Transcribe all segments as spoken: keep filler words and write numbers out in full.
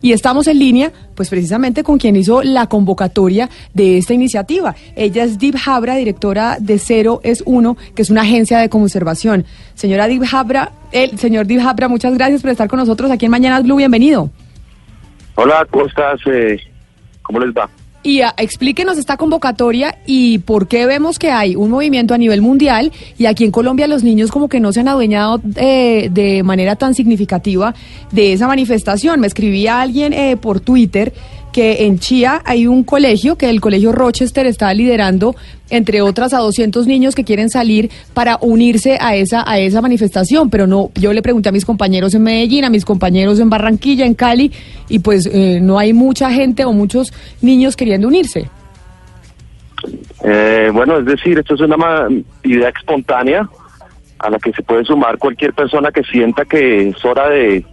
Y estamos en línea, pues precisamente con quien hizo la convocatoria de esta iniciativa. Ella es Deep Habra, directora de Cero Es Uno, que es una agencia de conservación. Señora Deep Habra, el señor Deep Habra, muchas gracias por estar con nosotros aquí en Mañanas Blue. Bienvenido. Hola, ¿cómo estás? Eh, ¿Cómo les va? Y a, explíquenos esta convocatoria y por qué vemos que hay un movimiento a nivel mundial y aquí en Colombia los niños como que no se han adueñado eh, de manera tan significativa de esa manifestación. Me escribía alguien eh, por Twitter que en Chía hay un colegio, que el colegio Rochester está liderando, entre otras, a doscientos niños que quieren salir para unirse a esa a esa manifestación. Pero no, yo le pregunté a mis compañeros en Medellín, a mis compañeros en Barranquilla, en Cali, y pues eh, no hay mucha gente o muchos niños queriendo unirse. Eh, bueno, es decir, esto es una idea espontánea a la que se puede sumar cualquier persona que sienta que es hora de...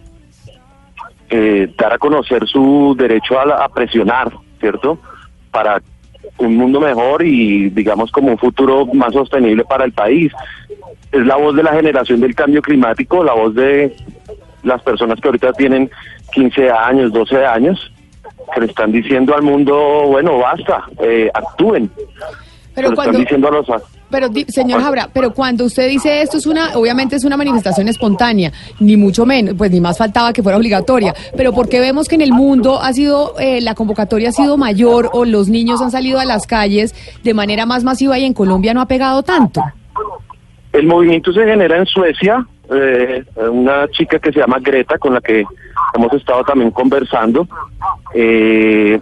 Eh, dar a conocer su derecho a, la, a presionar, ¿cierto? Para un mundo mejor y, digamos, como un futuro más sostenible para el país. Es la voz de la generación del cambio climático, la voz de las personas que ahorita tienen quince años, doce años, que le están diciendo al mundo, bueno, basta, eh, actúen. Pero, pero cuando, están diciendo a los... Pero, señor Habra, pero cuando usted dice esto, es una, obviamente es una manifestación espontánea, ni mucho menos, pues ni más faltaba que fuera obligatoria, pero porque vemos que en el mundo ha sido, eh, la convocatoria ha sido mayor o los niños han salido a las calles de manera más masiva y en Colombia no ha pegado tanto. El movimiento se genera en Suecia, eh, una chica que se llama Greta, con la que hemos estado también conversando, eh...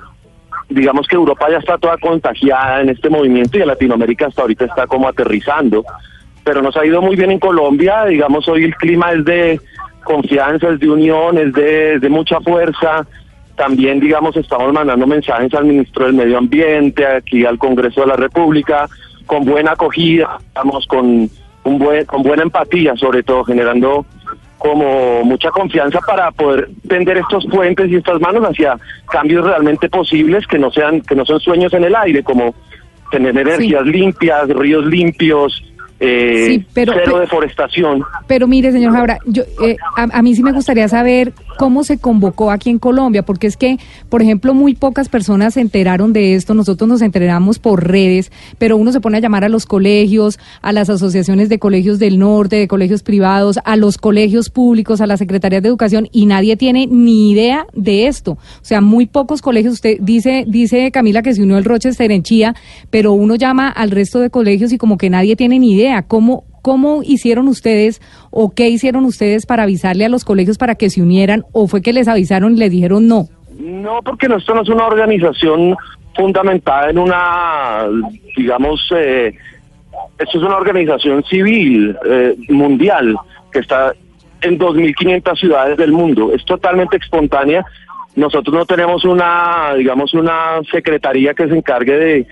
digamos que Europa ya está toda contagiada en este movimiento y en Latinoamérica hasta ahorita está como aterrizando, pero nos ha ido muy bien en Colombia. Digamos, hoy el clima es de confianza, es de unión, es de, de mucha fuerza. También, digamos, estamos mandando mensajes al ministro del Medio Ambiente, aquí al Congreso de la República, con buena acogida, digamos, con, un buen, con buena empatía, sobre todo, generando como mucha confianza para poder tender estos puentes y estas manos hacia cambios realmente posibles que no sean que no son sueños en el aire, como tener energías sí. limpias, ríos limpios, eh, sí, pero, cero pero, deforestación. Pero mire, señor Habra, yo, eh, a, a mí sí me gustaría saber cómo se convocó aquí en Colombia, porque es que, por ejemplo, muy pocas personas se enteraron de esto. Nosotros nos enteramos por redes, pero uno se pone a llamar a los colegios, a las asociaciones de colegios del norte, de colegios privados, a los colegios públicos, a las secretarías de educación, y nadie tiene ni idea de esto. O sea, muy pocos colegios. Usted dice, dice Camila que se unió el Rochester en Chía, pero uno llama al resto de colegios y como que nadie tiene ni idea. ¿Cómo, ¿Cómo hicieron ustedes o qué hicieron ustedes para avisarle a los colegios para que se unieran? ¿O fue que les avisaron y les dijeron no? No, porque esto no es una organización fundamentada en una, digamos, eh, esto es una organización civil eh, mundial que está en dos mil quinientas ciudades del mundo. Es totalmente espontánea. Nosotros no tenemos una, digamos, una secretaría que se encargue de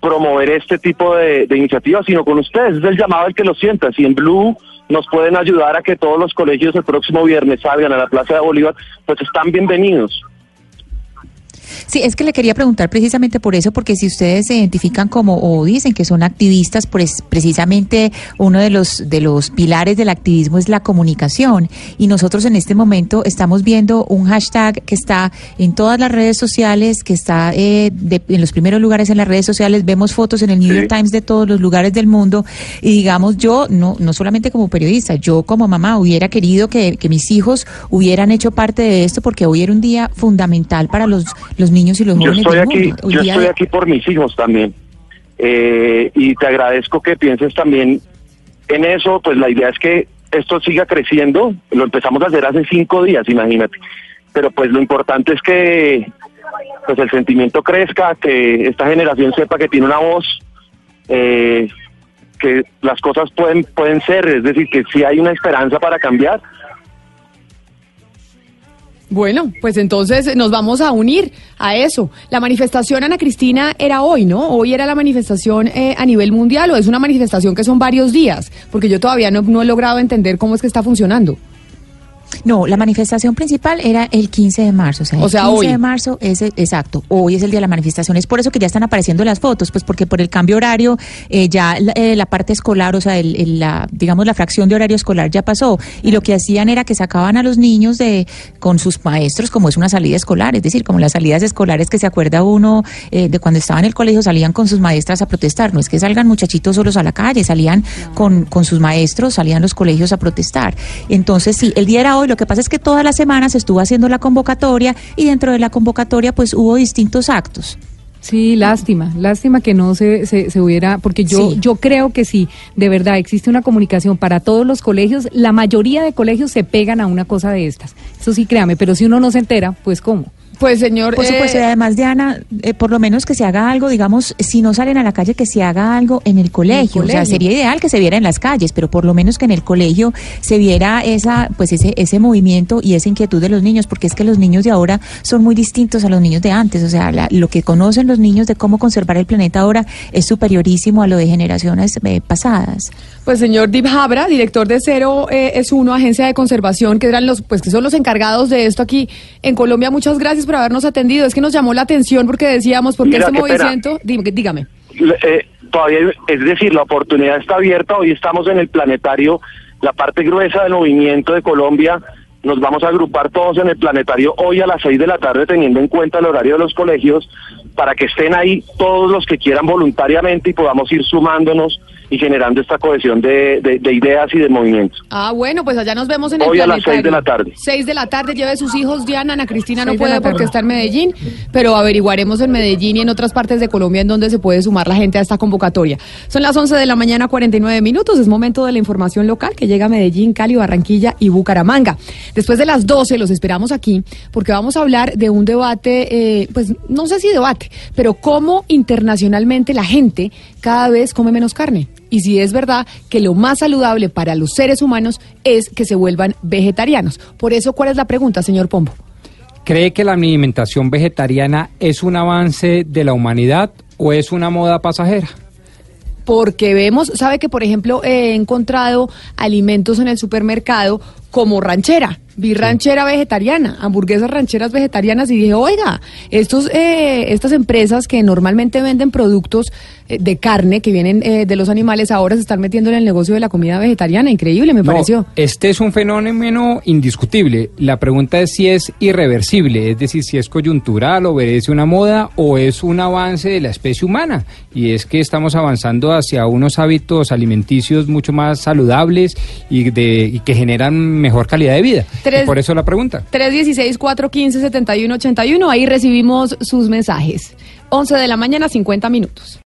promover este tipo de, de iniciativas, sino con ustedes. Es el llamado al que lo sienta. Si en Blue nos pueden ayudar a que todos los colegios el próximo viernes salgan a la Plaza de Bolívar, pues están bienvenidos. Sí, es que le quería preguntar precisamente por eso, porque si ustedes se identifican como o dicen que son activistas, pues precisamente uno de los de los pilares del activismo es la comunicación, y nosotros en este momento estamos viendo un hashtag que está en todas las redes sociales, que está eh, de, en los primeros lugares en las redes sociales. Vemos fotos en el New York Times de todos los lugares del mundo, y digamos, yo no no solamente como periodista, yo como mamá hubiera querido que, que mis hijos hubieran hecho parte de esto, porque hoy era un día fundamental para los los niños y los jóvenes. Yo estoy aquí, yo estoy aquí por mis hijos también, eh, y te agradezco que pienses también en eso. Pues la idea es que esto siga creciendo. Lo empezamos a hacer hace cinco días, imagínate, pero pues lo importante es que pues el sentimiento crezca, que esta generación sepa que tiene una voz, eh, que las cosas pueden, pueden ser, es decir, que sí hay una esperanza para cambiar. Bueno, pues entonces nos vamos a unir a eso. La manifestación, Ana Cristina, era hoy, ¿no? Hoy era la manifestación eh, a nivel mundial, o es una manifestación que son varios días, porque yo todavía no, no he logrado entender cómo es que está funcionando. No, la manifestación principal era el quince de marzo, o sea, o sea el quince hoy. de marzo es el, exacto, hoy es el día de la manifestación, es por eso que ya están apareciendo las fotos, pues porque por el cambio horario eh, ya la, eh, la parte escolar, o sea, el, el, la, digamos la fracción de horario escolar ya pasó, y lo que hacían era que sacaban a los niños de con sus maestros, como es una salida escolar, es decir, como las salidas escolares que se acuerda uno eh, de cuando estaba en el colegio, salían con sus maestras a protestar, no es que salgan muchachitos solos a la calle, salían no. con, con sus maestros, salían los colegios a protestar. Entonces sí, el día era hoy. Lo que pasa es que todas las semanas se estuvo haciendo la convocatoria y dentro de la convocatoria pues hubo distintos actos. Sí, lástima, lástima que no se, se, se hubiera, porque yo, sí. yo creo que sí, de verdad existe una comunicación para todos los colegios, la mayoría de colegios se pegan a una cosa de estas, eso sí, créame, pero si uno no se entera, pues ¿cómo? Pues señor, por supuesto, eh, además Diana, eh, por lo menos que se haga algo, digamos, si no salen a la calle, que se haga algo en el colegio. El colegio. O sea, sería ideal que se viera en las calles, pero por lo menos que en el colegio se viera esa, pues ese, ese movimiento y esa inquietud de los niños, porque es que los niños de ahora son muy distintos a los niños de antes. O sea, la, lo que conocen los niños de cómo conservar el planeta ahora es superiorísimo a lo de generaciones eh, pasadas. Pues señor Deep Habra, director de Cero eh, Es Uno, agencia de conservación, que eran los, pues que son los encargados de esto aquí en Colombia. Muchas gracias por habernos atendido. Es que nos llamó la atención porque decíamos, porque este movimiento, dígame. Eh, todavía, es decir, la oportunidad está abierta, hoy estamos en el planetario, la parte gruesa del movimiento de Colombia, nos vamos a agrupar todos en el planetario hoy a las seis de la tarde, teniendo en cuenta el horario de los colegios, para que estén ahí todos los que quieran voluntariamente y podamos ir sumándonos y generando esta cohesión de, de, de ideas y de movimientos. Ah, bueno, pues allá nos vemos en el hoy planetario. Hoy a las seis de la tarde. Seis de la tarde, lleve sus hijos, Diana. Ana Cristina no puede porque está en Medellín, pero averiguaremos en Medellín y en otras partes de Colombia en donde se puede sumar la gente a esta convocatoria. Son las once de la mañana, cuarenta y nueve minutos, es momento de la información local que llega a Medellín, Cali, Barranquilla y Bucaramanga. Después de las doce los esperamos aquí porque vamos a hablar de un debate, eh, pues no sé si debate, pero cómo internacionalmente la gente cada vez come menos carne. Y si es verdad que lo más saludable para los seres humanos es que se vuelvan vegetarianos. Por eso, ¿cuál es la pregunta, señor Pombo? ¿Cree que la alimentación vegetariana es un avance de la humanidad o es una moda pasajera? Porque vemos, sabe que por ejemplo he encontrado alimentos en el supermercado como ranchera, vi ranchera vegetariana, hamburguesas rancheras vegetarianas y dije, oiga, estos eh, estas empresas que normalmente venden productos eh, de carne que vienen eh, de los animales ahora se están metiendo en el negocio de la comida vegetariana, increíble me no, pareció. Este es un fenómeno indiscutible, la pregunta es si es irreversible, es decir, si es coyuntural, obedece una moda o es un avance de la especie humana, y es que estamos avanzando hacia unos hábitos alimenticios mucho más saludables y, de, y que generan mejor calidad de vida. tres, por eso la pregunta. tres uno seis, cuatro uno cinco, siete uno ocho uno, ahí recibimos sus mensajes. once de la mañana, cincuenta minutos.